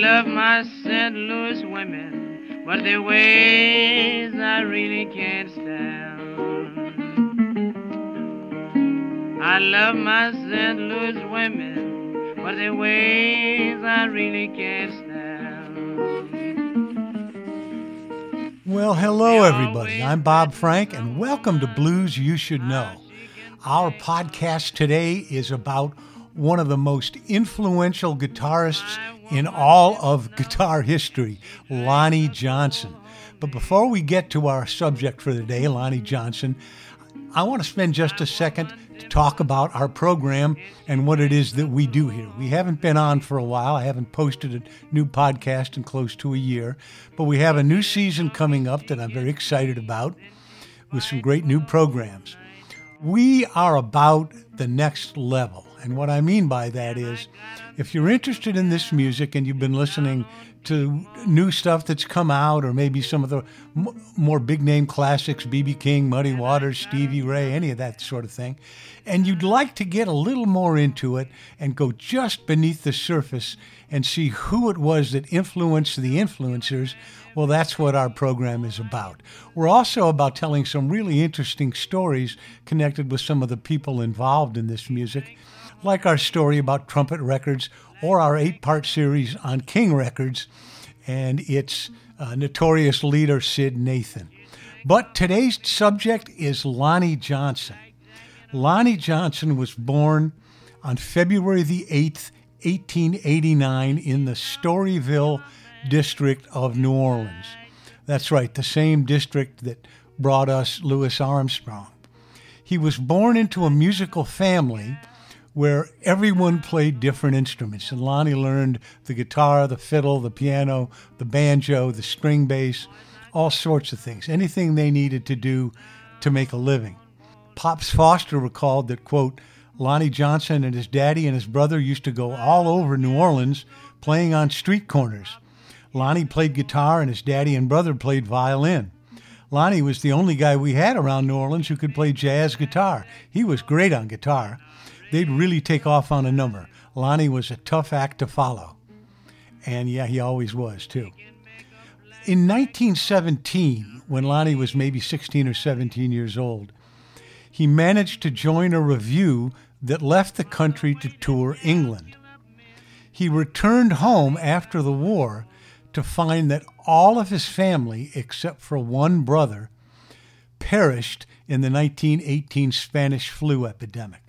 love my St. Louis women, but their ways I really can't stand. I love my St. Louis women, but their ways I really can't stand. Well, hello everybody. I'm Bob Frank, and welcome to Blues You Should Know. Our podcast today is about one of the most influential guitarists in all of guitar history, Lonnie Johnson. But before we get to our subject for the day, Lonnie Johnson, I want to spend just a second to talk about our program and what it is that we do here. We haven't been on for a while. I haven't posted a new podcast in close to a year, but we have a new season coming up that I'm very excited about with some great new programs. We are about the next level. And what I mean by that is, if you're interested in this music and you've been listening to new stuff that's come out, or maybe some of the more big-name classics, B.B. King, Muddy Waters, Stevie Ray, any of that sort of thing, and you'd like to get a little more into it and go just beneath the surface and see who it was that influenced the influencers, well, that's what our program is about. We're also about telling some really interesting stories connected with some of the people involved in this music, like our story about Trumpet Records or our 8-part series on King Records and its notorious leader, Sid Nathan. But today's subject is Lonnie Johnson. Lonnie Johnson was born on February the 8th, 1889 in the Storyville District of New Orleans. That's right, the same district that brought us Louis Armstrong. He was born into a musical family where everyone played different instruments. And Lonnie learned the guitar, the fiddle, the piano, the banjo, the string bass, all sorts of things, anything they needed to do to make a living. Pops Foster recalled that, quote, Lonnie Johnson and his daddy and his brother used to go all over New Orleans playing on street corners. Lonnie played guitar and his daddy and brother played violin. Lonnie was the only guy we had around New Orleans who could play jazz guitar. He was great on guitar. They'd really take off on a number. Lonnie was a tough act to follow. And yeah, he always was, too. In 1917, when Lonnie was maybe 16 or 17 years old, he managed to join a revue that left the country to tour England. He returned home after the war to find that all of his family, except for one brother, perished in the 1918 Spanish flu epidemic.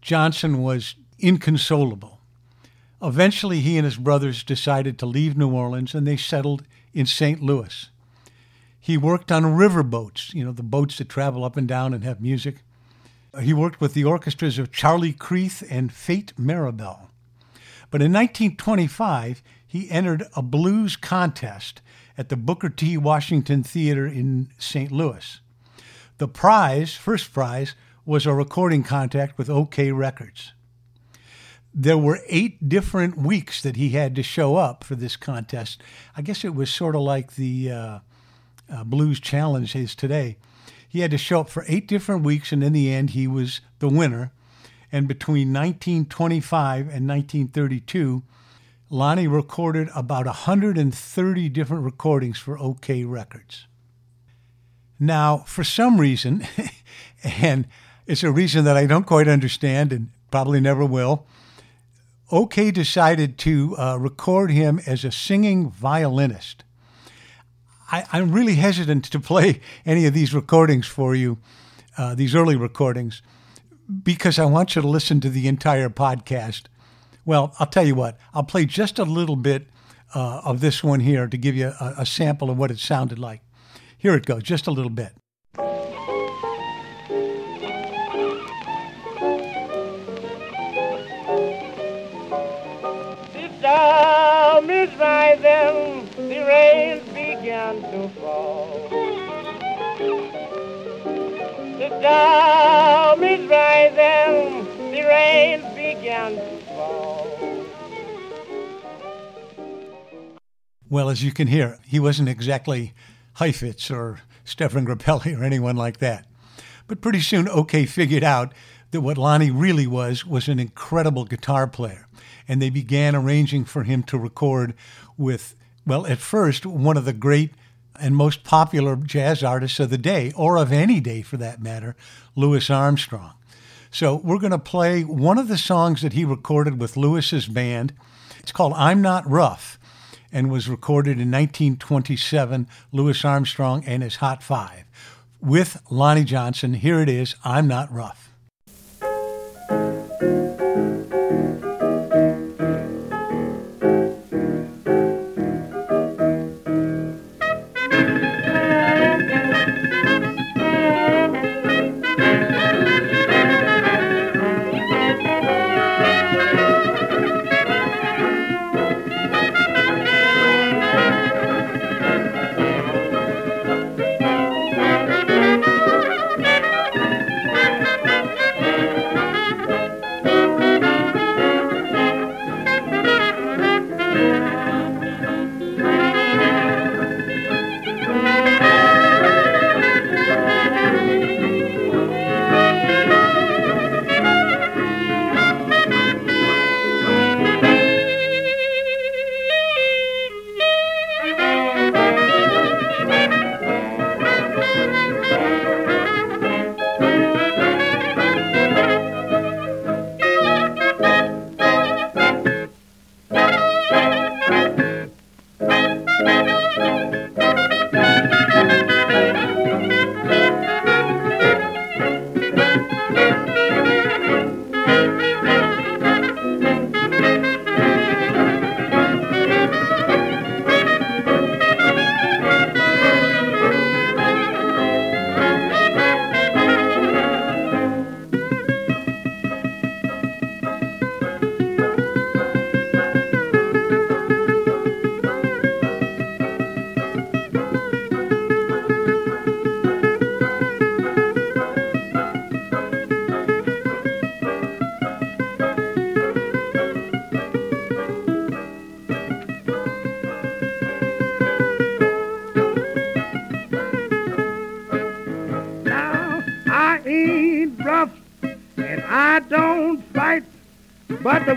Johnson was inconsolable. Eventually, he and his brothers decided to leave New Orleans, and they settled in St. Louis. He worked on riverboats, the boats that travel up and down and have music. He worked with the orchestras of Charlie Creath and Fate Maribel. But in 1925, he entered a blues contest at the Booker T. Washington Theater in St. Louis. The prize, first prize, was a recording contract with OK Records. There were 8 different weeks that he had to show up for this contest. I guess it was sort of like the Blues Challenge is today. He had to show up for 8 different weeks, and in the end, he was the winner. And between 1925 and 1932, Lonnie recorded about 130 different recordings for OK Records. Now, for some reason, and it's a reason that I don't quite understand and probably never will, OK decided to record him as a singing violinist. I'm really hesitant to play any of these recordings for you, these early recordings, because I want you to listen to the entire podcast. Well, I'll tell you what, I'll play just a little bit of this one here to give you a sample of what it sounded like. Here it goes, just a little bit. Is right then, the rain began to fall. The dawn is right then, the rain began to fall. Well, as you can hear, he wasn't exactly Heifetz or Stephane Grappelli or anyone like that. But pretty soon, OK figured out that what Lonnie really was an incredible guitar player. And they began arranging for him to record with, well, at first, one of the great and most popular jazz artists of the day, or of any day for that matter, Louis Armstrong. So we're going to play one of the songs that he recorded with Louis's band. It's called I'm Not Rough, and was recorded in 1927, Louis Armstrong and his Hot Five. With Lonnie Johnson, here it is, I'm Not Rough.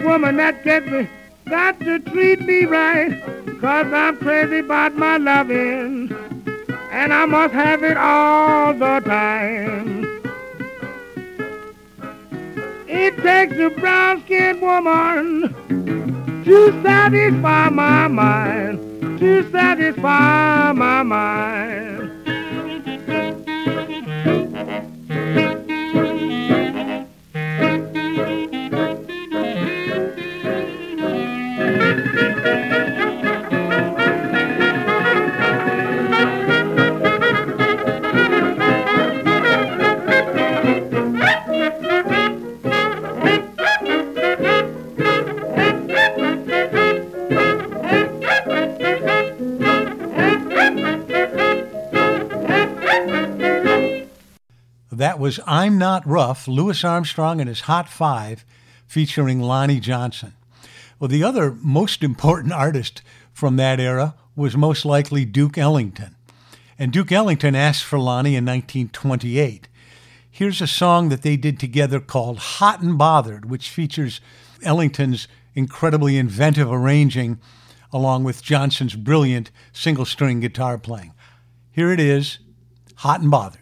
Woman that gets me, got to treat me right, 'cause I'm crazy about my loving, and I must have it all the time. It takes a brown-skinned woman to satisfy my mind, to satisfy my mind. That was I'm Not Rough, Louis Armstrong and his Hot Five, featuring Lonnie Johnson. Well, the other most important artist from that era was most likely Duke Ellington. And Duke Ellington asked for Lonnie in 1928. Here's a song that they did together called Hot and Bothered, which features Ellington's incredibly inventive arranging along with Johnson's brilliant single-string guitar playing. Here it is, Hot and Bothered.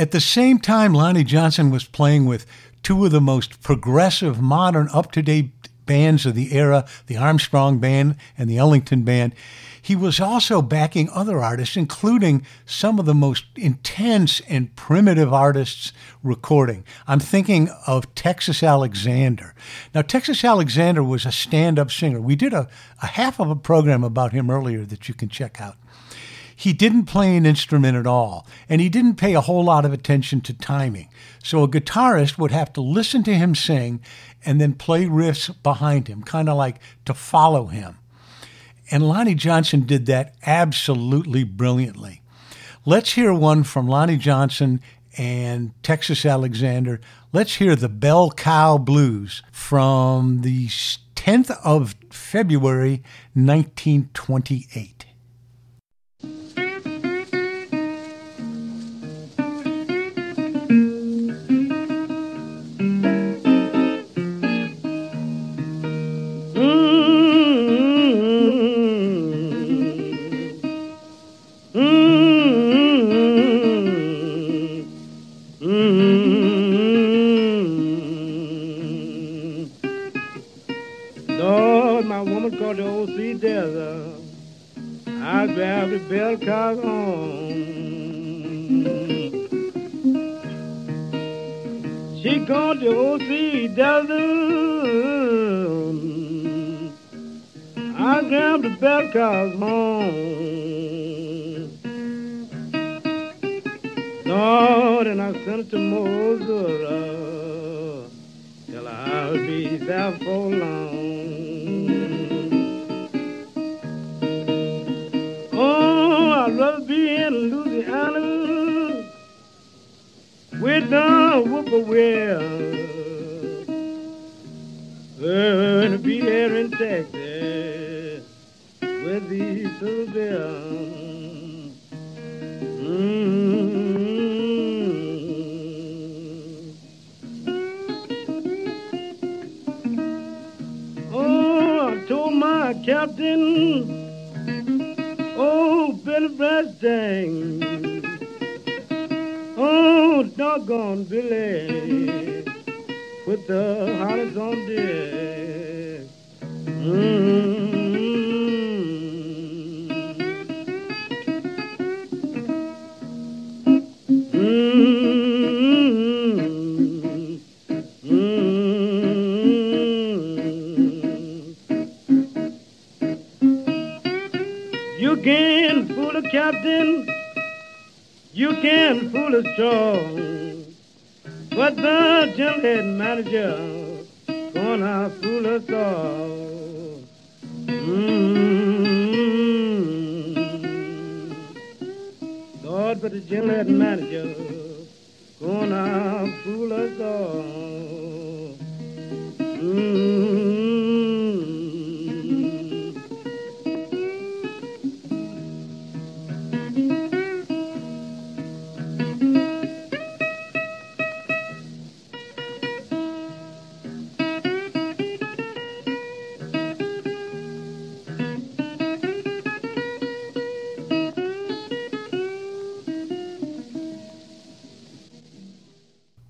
At the same time, Lonnie Johnson was playing with two of the most progressive, modern, up-to-date bands of the era, the Armstrong Band and the Ellington Band. He was also backing other artists, including some of the most intense and primitive artists recording. I'm thinking of Texas Alexander. Now, Texas Alexander was a stand-up singer. We did a half of a program about him earlier that you can check out. He didn't play an instrument at all, and he didn't pay a whole lot of attention to timing. So a guitarist would have to listen to him sing and then play riffs behind him, kind of like to follow him. And Lonnie Johnson did that absolutely brilliantly. Let's hear one from Lonnie Johnson and Texas Alexander. Let's hear the Bell Cow Blues from the 10th of February, 1928.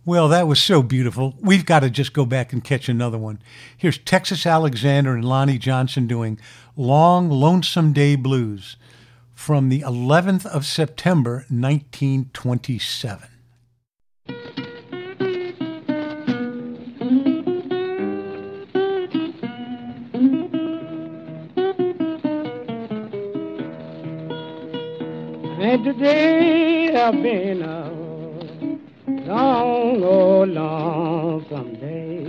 Well, that was so beautiful. We've got to just go back and catch another one. Here's Texas Alexander and Lonnie Johnson doing Long Lonesome Day Blues from the 11th of September, 1927. And today I've been long, oh, lonesome day.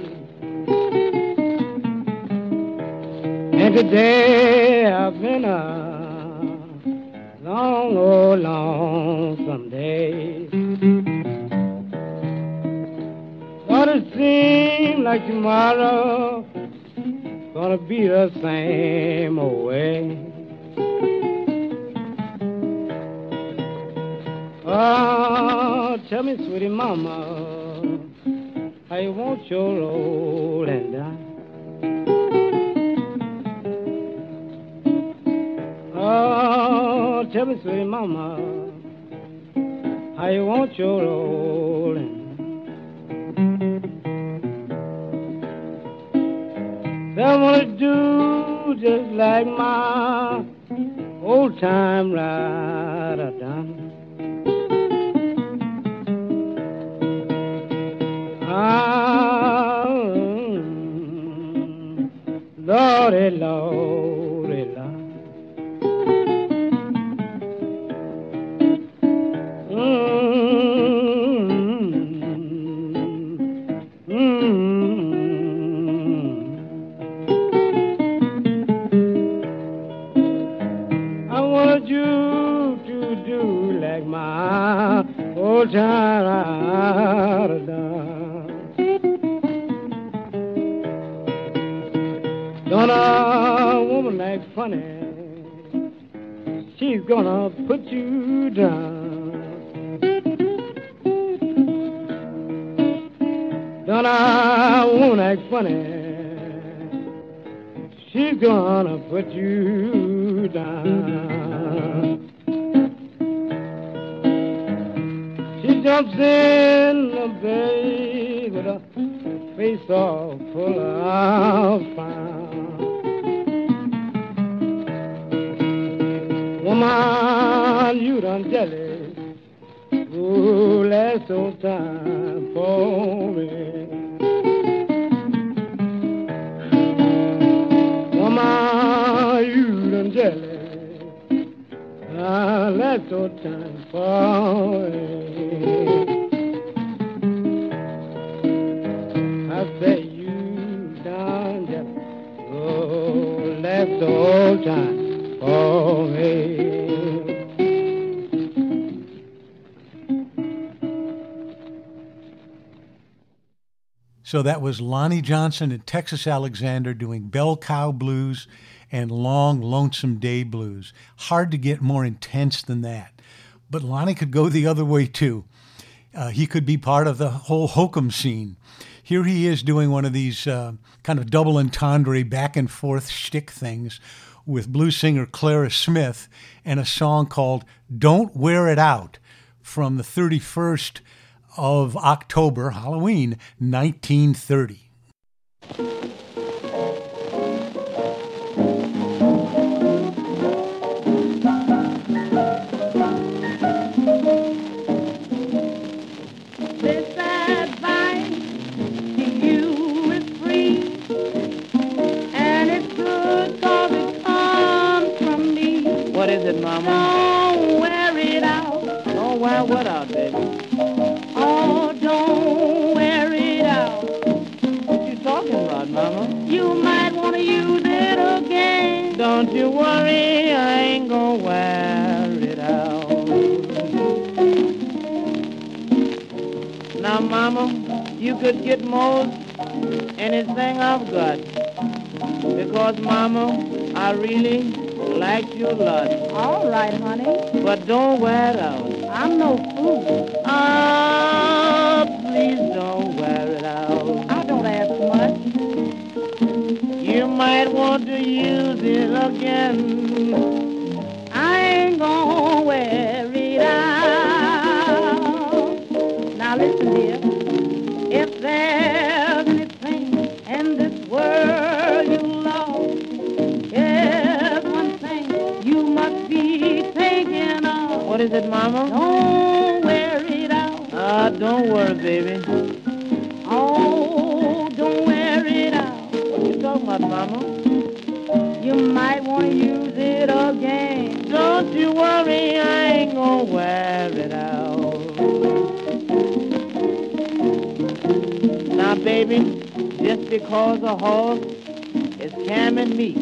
And today I've been a long, oh, lonesome day. But it seems like tomorrow gonna be the same old way. Oh, tell me, sweetie mama, I want your old and I. Oh, tell me, sweetie mama, I want your rolling. I want to do just like my old time rider done. Lordy, Lordy, I want you to do like my old time rider. Gonna woman act funny, she's gonna put you down. Gonna woman act funny, she's gonna put you down. She jumps in the bay with a face all full of fun. Woman, you done jealous. Oh, last old time for me. Woman, you done jealous. Ah, last old time for me. I say you done jealous. Oh, last old time. Oh, hey. So that was Lonnie Johnson and Texas Alexander doing Bell Cow Blues and Long Lonesome Day Blues. Hard to get more intense than that. But Lonnie could go the other way too. He could be part of the whole hokum scene. Here he is doing one of these kind of double entendre back and forth shtick things with blues singer Clara Smith and a song called Don't Wear It Out from the 31st of October, Halloween, 1930. Don't wear it out. Don't wear what out, baby? Oh, don't wear it out. What you talking about, Mama? You might want to use it again. Don't you worry, I ain't gonna wear it out. Now, Mama, you could get most anything I've got. Because, Mama, I really like you a lot. All right, honey. But don't wear it out. I'm no fool. Ah, oh, please don't wear it out. I don't ask much. You might want to use it again. I ain't gonna wear it out. Now listen here. If there's anything in this world you love, what is it, Mama? Don't wear it out. Ah, don't worry, baby. Oh, don't wear it out. What you talking about, Mama? You might want to use it again. Don't you worry, I ain't gonna wear it out. Now, baby, just because a horse is camming me,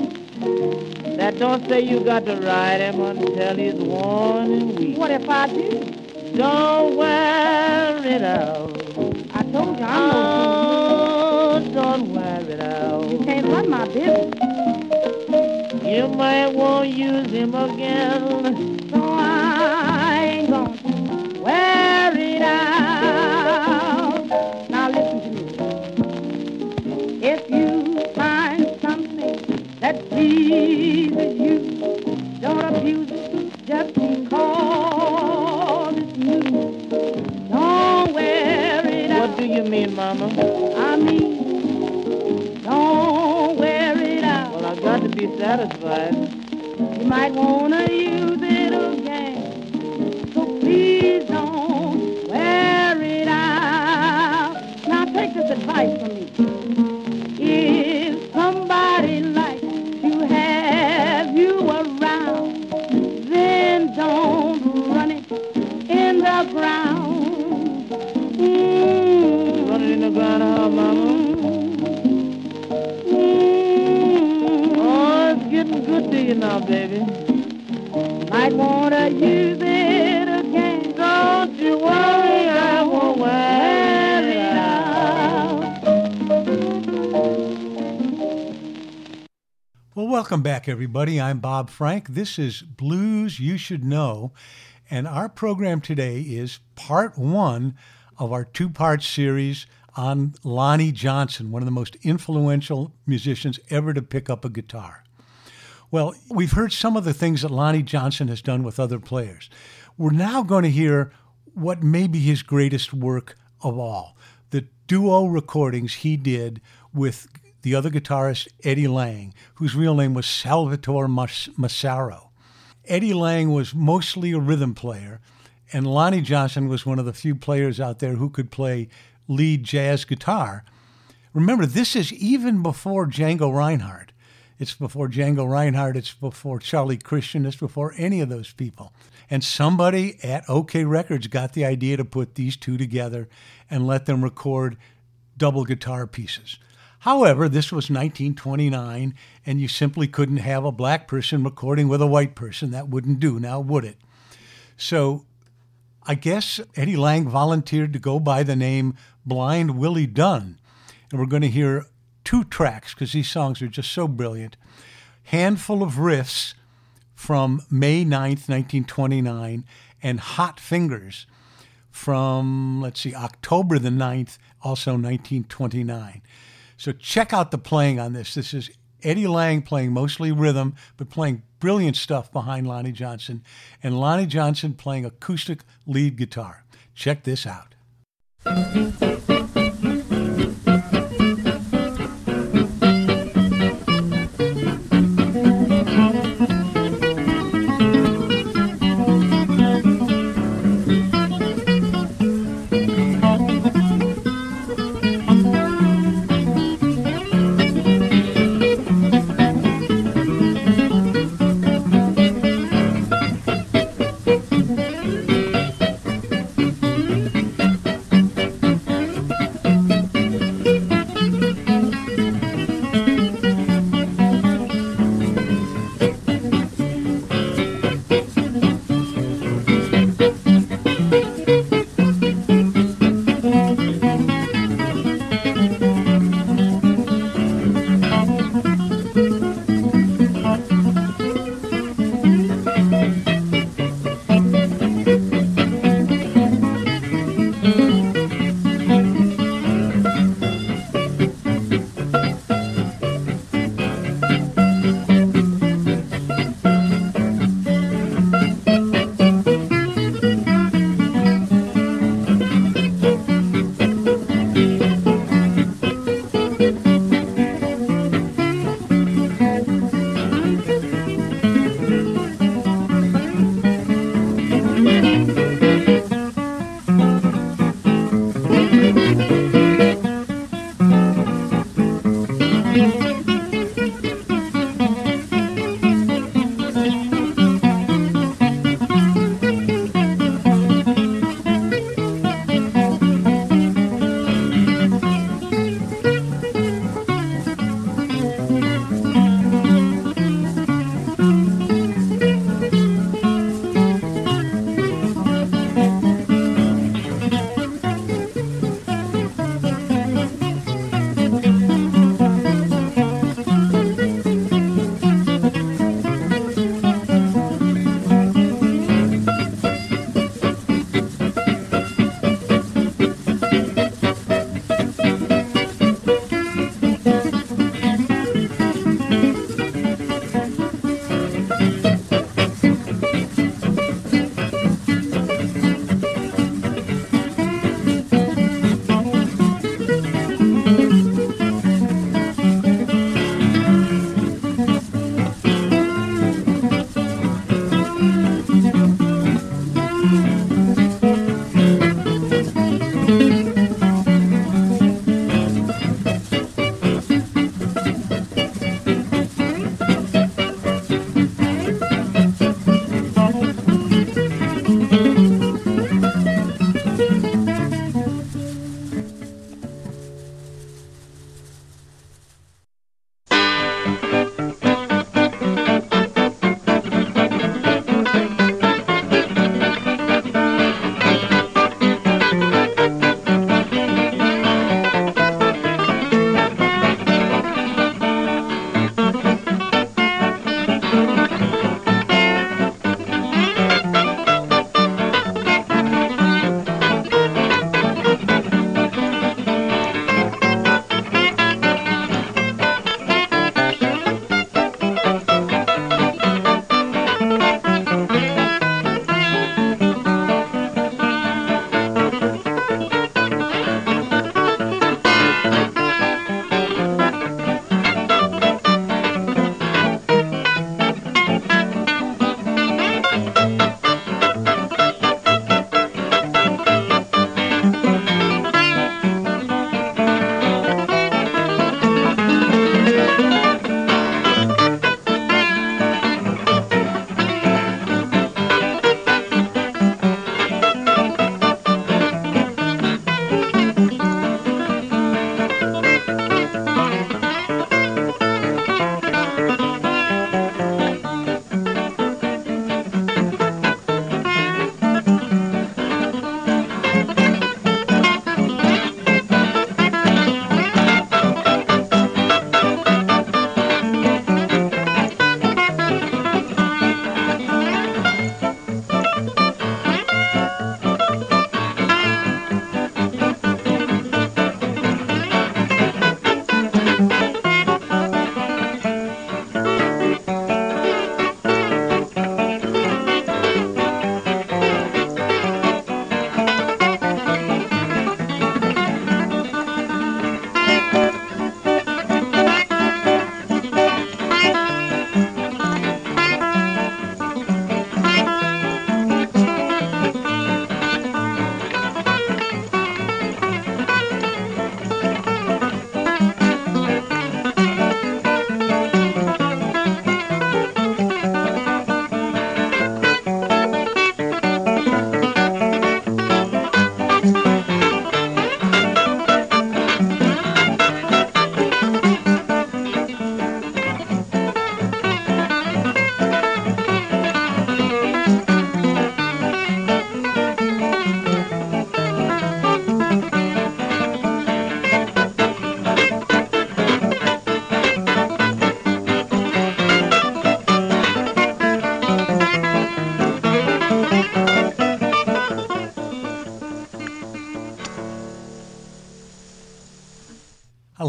that don't say you got to ride him until he's worn and weak. What if I do? Don't wear it out. I told you I'm no fool. Oh, don't wear it out. You can't run my business. You might want to use him again. So I ain't gonna wear it out. Now listen to me. If you find something that pleases you, don't abuse it just because it's new. satisfied. You might wanna use it again, so please don't wear it out. Now take this advice from me. If somebody likes to have you around, then don't run it in the ground. Run it in the ground, huh, mama? Good to you now, baby. Might want to use it again. Don't you worry, I won't wear it out. Well, welcome back, everybody. I'm Bob Frank. This is Blues You Should Know, and our program today is part one of our two-part series on Lonnie Johnson, one of the most influential musicians ever to pick up a guitar. Well, we've heard some of the things that Lonnie Johnson has done with other players. We're now going to hear what may be his greatest work of all, the duo recordings he did with the other guitarist, Eddie Lang, whose real name was Salvatore Massaro. Eddie Lang was mostly a rhythm player, and Lonnie Johnson was one of the few players out there who could play lead jazz guitar. Remember, this is even before Django Reinhardt. It's before Django Reinhardt, it's before Charlie Christian, it's before any of those people. And somebody at OK Records got the idea to put these two together and let them record double guitar pieces. However, this was 1929, and you simply couldn't have a black person recording with a white person. That wouldn't do now, would it? So I guess Eddie Lang volunteered to go by the name Blind Willie Dunn, and we're going to hear two tracks, because these songs are just so brilliant. Handful of Riffs from May 9th, 1929, and Hot Fingers from, October the 9th, also 1929. So check out the playing on this. This is Eddie Lang playing mostly rhythm, but playing brilliant stuff behind Lonnie Johnson, and Lonnie Johnson playing acoustic lead guitar. Check this out.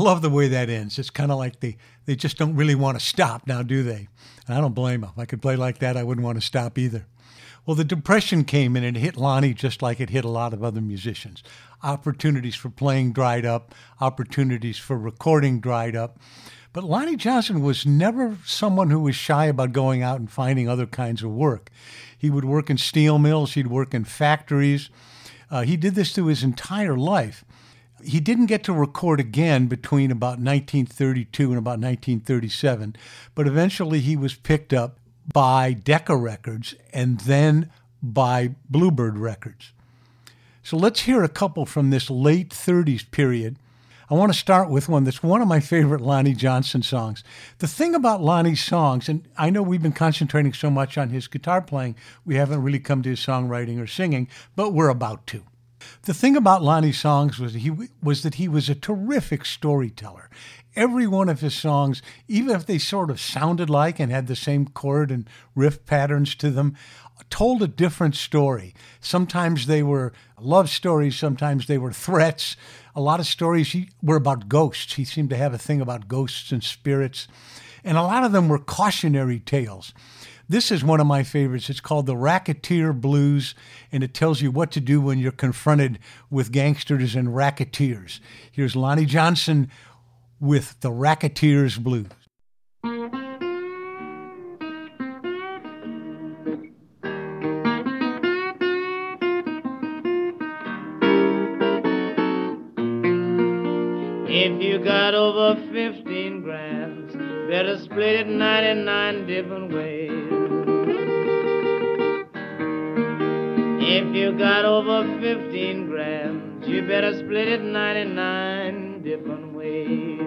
Love the way that ends. It's kind of like they just don't really want to stop now, do they? And I don't blame them. If I could play like that, I wouldn't want to stop either. Well, the Depression came in and hit Lonnie just like it hit a lot of other musicians. Opportunities for playing dried up, opportunities for recording dried up. But Lonnie Johnson was never someone who was shy about going out and finding other kinds of work. He would work in steel mills. He'd work in factories. He did this through his entire life. He didn't get to record again between about 1932 and about 1937, but eventually he was picked up by Decca Records and then by Bluebird Records. So let's hear a couple from this late 30s period. I want to start with one that's one of my favorite Lonnie Johnson songs. The thing about Lonnie's songs, and I know we've been concentrating so much on his guitar playing, we haven't really come to his songwriting or singing, but we're about to. The thing about Lonnie's songs was that he was a terrific storyteller. Every one of his songs, even if they sort of sounded like and had the same chord and riff patterns to them, told a different story. Sometimes they were love stories, sometimes they were threats. A lot of stories were about ghosts. He seemed to have a thing about ghosts and spirits. And a lot of them were cautionary tales. This is one of my favorites. It's called The Racketeer Blues, and it tells you what to do when you're confronted with gangsters and racketeers. Here's Lonnie Johnson with The Racketeer's Blues. If you got over 15 grams, better split it 99 different ways. If you got over 15 grams, you better split it 99 different ways.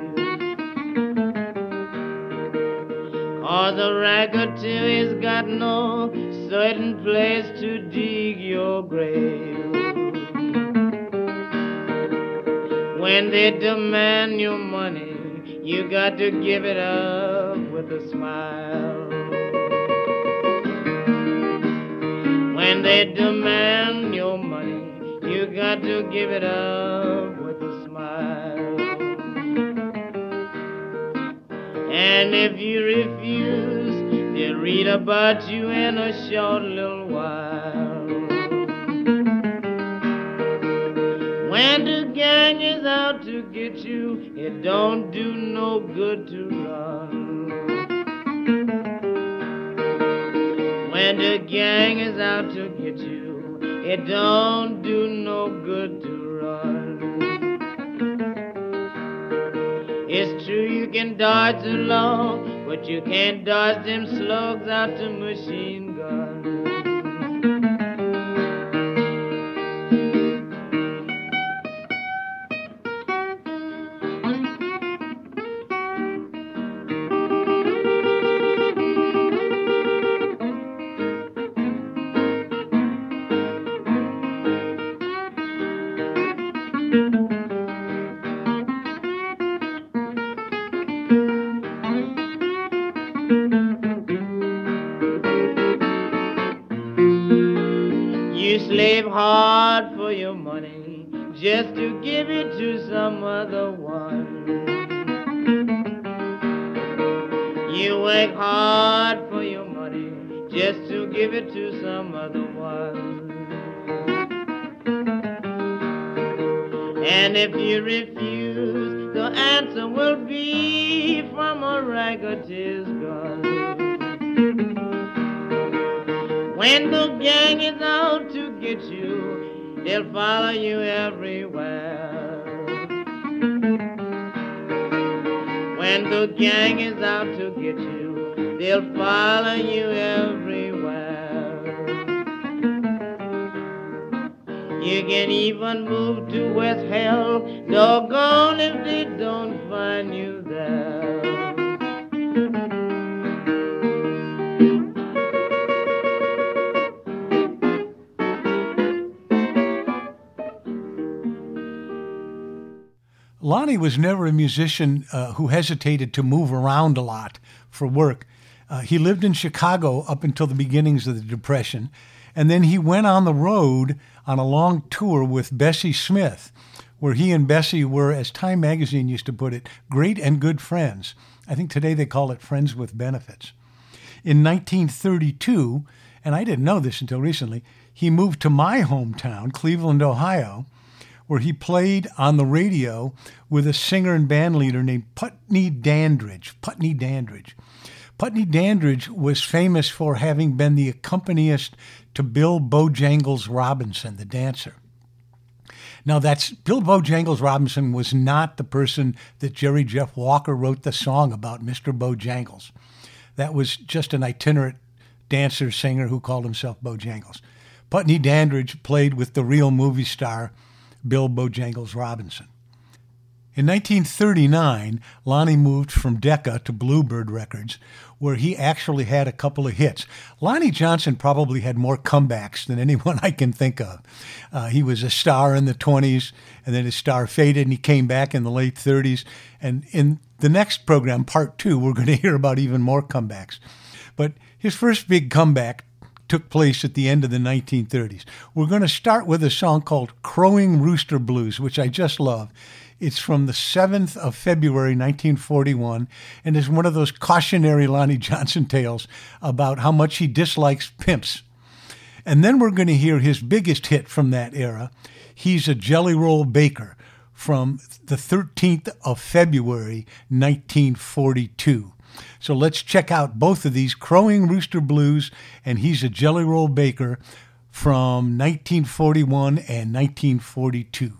'Cause the racketeer has got no certain place to dig your grave. When they demand your money, you got to give it up with a smile. when they demand your money, you got to give it up with a smile. And if you refuse, they'll read about you in a short little while. When the gang is out to get you, it don't do no good to run. When the gang is out to get you, it don't do no good to run. It's true you can dodge the law, but you can't dodge them slugs out the machine gun. Just to give it to some other one. You work hard for your money just to give it to some other one. And if you refuse, the answer will be from a racketeer's gun. When the gang is out to get you, they'll follow you everywhere. When the gang is out to get you, they'll follow you everywhere. You can even move to West Hell, doggone if they don't find you there. Lonnie was never a musician who hesitated to move around a lot for work. He lived in Chicago up until the beginnings of the Depression, and then he went on the road on a long tour with Bessie Smith, where he and Bessie were, as Time magazine used to put it, great and good friends. I think today they call it friends with benefits. In 1932, and I didn't know this until recently, he moved to my hometown, Cleveland, Ohio, where he played on the radio with a singer and band leader named Putney Dandridge. Putney Dandridge was famous for having been the accompanist to Bill Bojangles Robinson, the dancer. Now, Bill Bojangles Robinson was not the person that Jerry Jeff Walker wrote the song about, Mr. Bojangles. That was just an itinerant dancer singer who called himself Bojangles. Putney Dandridge played with the real movie star Bill Bojangles Robinson. In 1939, Lonnie moved from Decca to Bluebird Records, where he actually had a couple of hits. Lonnie Johnson probably had more comebacks than anyone I can think of. He was a star in the 20s, and then his star faded, and he came back in the late 30s. And in the next program, part two, we're going to hear about even more comebacks. But his first big comeback took place at the end of the 1930s. We're going to start with a song called Crowing Rooster Blues, which I just love. It's from the 7th of February, 1941, and is one of those cautionary Lonnie Johnson tales about how much he dislikes pimps. And then we're going to hear his biggest hit from that era, He's a Jelly Roll Baker, from the 13th of February, 1942. So let's check out both of these, Crowing Rooster Blues and He's a Jelly Roll Baker, from 1941 and 1942.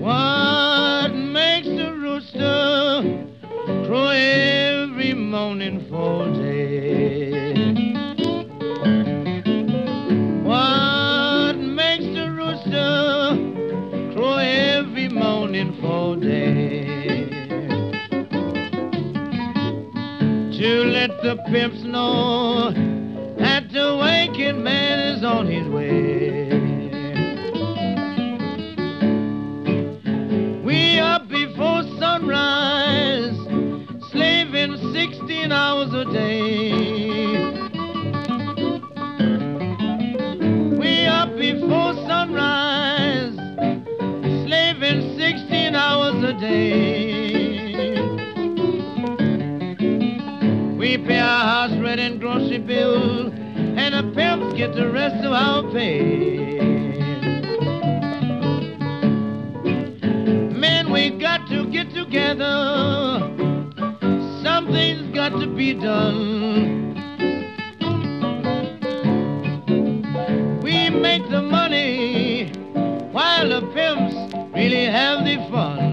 What makes the rooster crow every morning for day? To let the pimps know that the waking man is on his way. We today. We pay our house rent and grocery bill, and the pimps get the rest of our pay. Man, we got to get together. Something's got to be done. We make the money while the pimps really have the fun.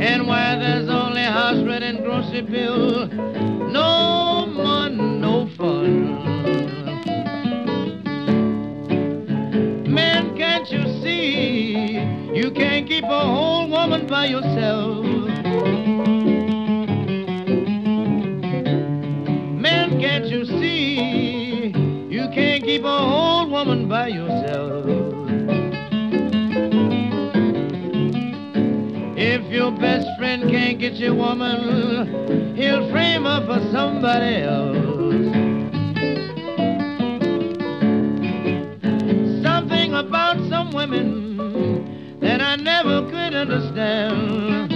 And while there's only house rent and grocery bill, no money, no fun. Man, can't you see? You can't keep a whole woman by yourself. Man, can't you see? You can't keep a whole woman by yourself. If your best friend can't get your woman, he'll frame her for somebody else. Something about some women that I never could understand.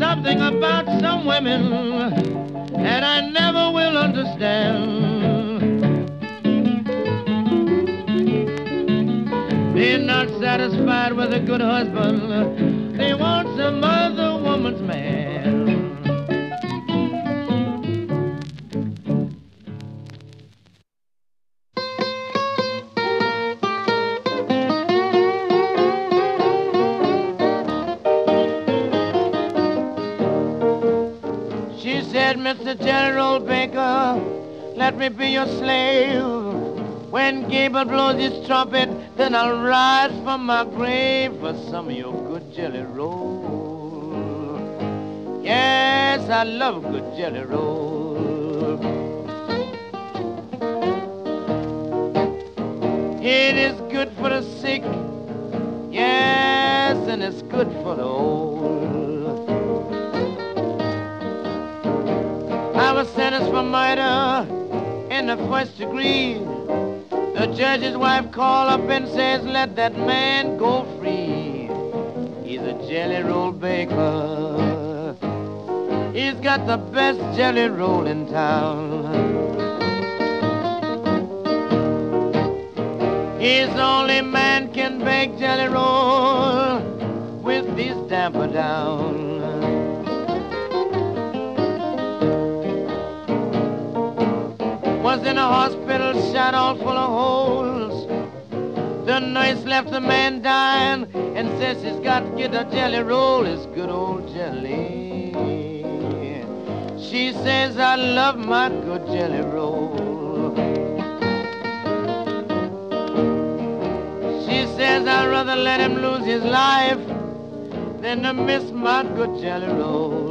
Something about some women that I never will understand. They're not satisfied with a good husband. They want some other woman's man. Mr. General Baker, let me be your slave. When Gable blows his trumpet, then I'll rise from my grave for some of your good jelly roll. Yes, I love good jelly roll. It is good for the sick, yes, and it's good for the old. I was sentenced for murder in the first degree. The judge's wife called up and says, let that man go free. He's a jelly roll baker. He's got the best jelly roll in town. He's the only man can bake jelly roll with this damper down. Was in a hospital, shot all full of holes. The nurse left the man dying and says he's got to get a jelly roll, it's good old jelly. She says, I love my good jelly roll. She says, I'd rather let him lose his life than to miss my good jelly roll.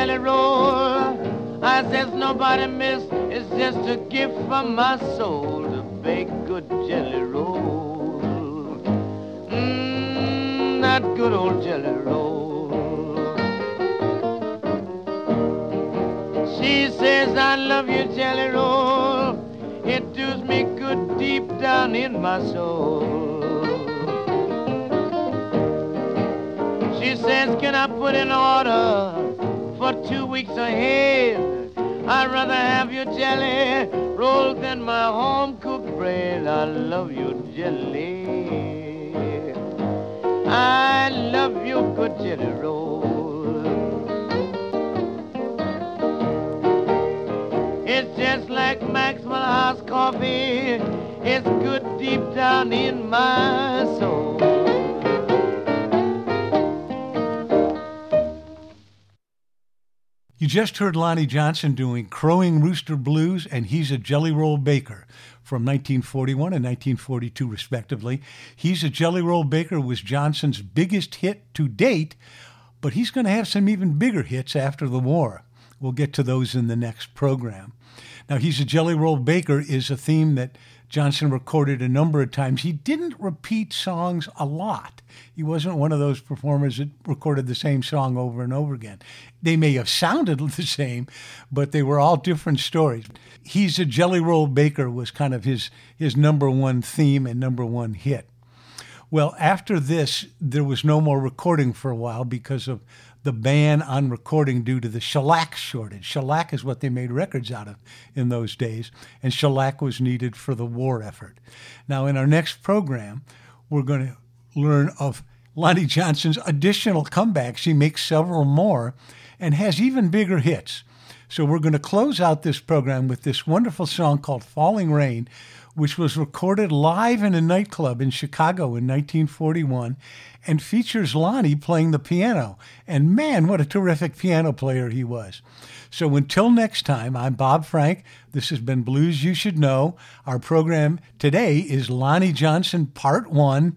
Jelly roll, I says nobody miss, it's just a gift from my soul to bake good jelly roll. Mmm, that good old jelly roll. She says, I love you jelly roll, it does me good deep down in my soul. She says, can I put in order for 2 weeks ahead? I'd rather have your jelly roll than my home-cooked bread. I love your jelly. I love your good jelly roll. It's just like Maxwell House coffee. It's good deep down in my soul. You just heard Lonnie Johnson doing Crowing Rooster Blues and He's a Jelly Roll Baker from 1941 and 1942, respectively. He's a Jelly Roll Baker was Johnson's biggest hit to date, but he's going to have some even bigger hits after the war. We'll get to those in the next program. Now, He's a Jelly Roll Baker is a theme that Johnson recorded a number of times. He didn't repeat songs a lot. He wasn't one of those performers that recorded the same song over and over again. They may have sounded the same, but they were all different stories. He's a Jelly Roll Baker was kind of his number one theme and number one hit. Well, after this, there was no more recording for a while because of the ban on recording due to the shellac shortage. Shellac is what they made records out of in those days, and shellac was needed for the war effort. Now, in our next program, we're going to learn of Lonnie Johnson's additional comebacks. She makes several more and has even bigger hits. So we're going to close out this program with this wonderful song called Falling Rain, which was recorded live in a nightclub in Chicago in 1941 and features Lonnie playing the piano. And man, what a terrific piano player he was. So until next time, I'm Bob Frank. This has been Blues You Should Know. Our program today is Lonnie Johnson Part 1,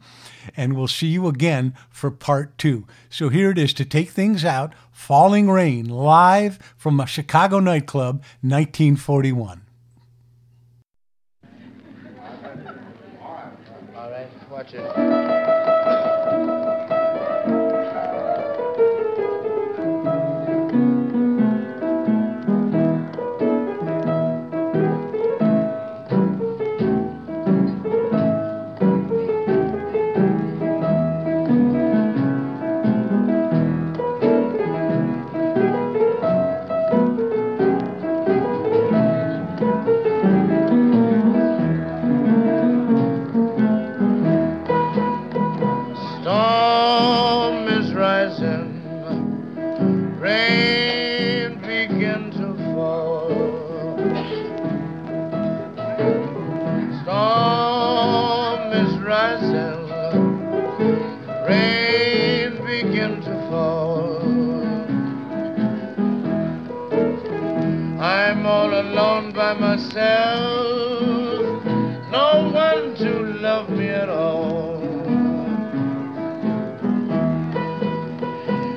and we'll see you again for Part 2. So here it is to take things out, Falling Rain, live from a Chicago nightclub, 1941. Watch it. Myself, no one to love me at all.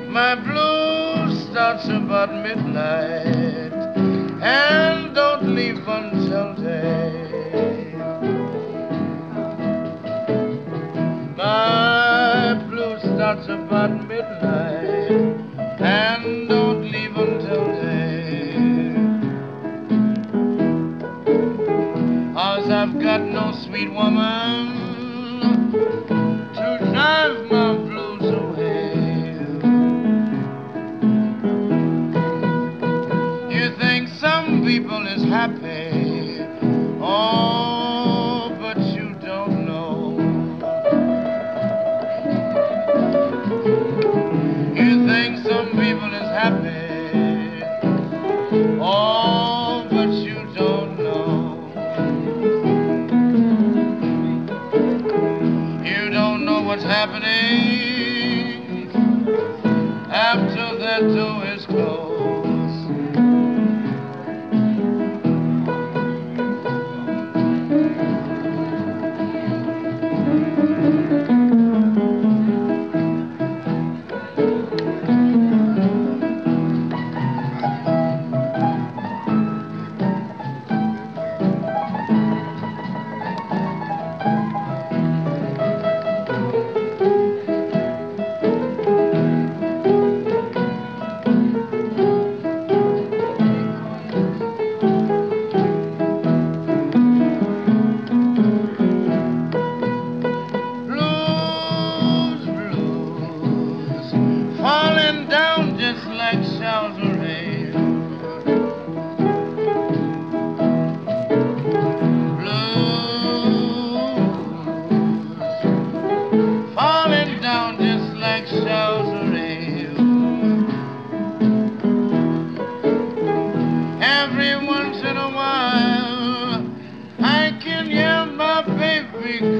My blues starts about midnight and don't leave until day. My blues starts about midnight and don't leave until day. I've got no sweet woman to drive my blues away. You think some people is happy, oh, but you don't know. You think some people is happy, oh, what's happening after that door is closed.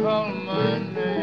Call my name.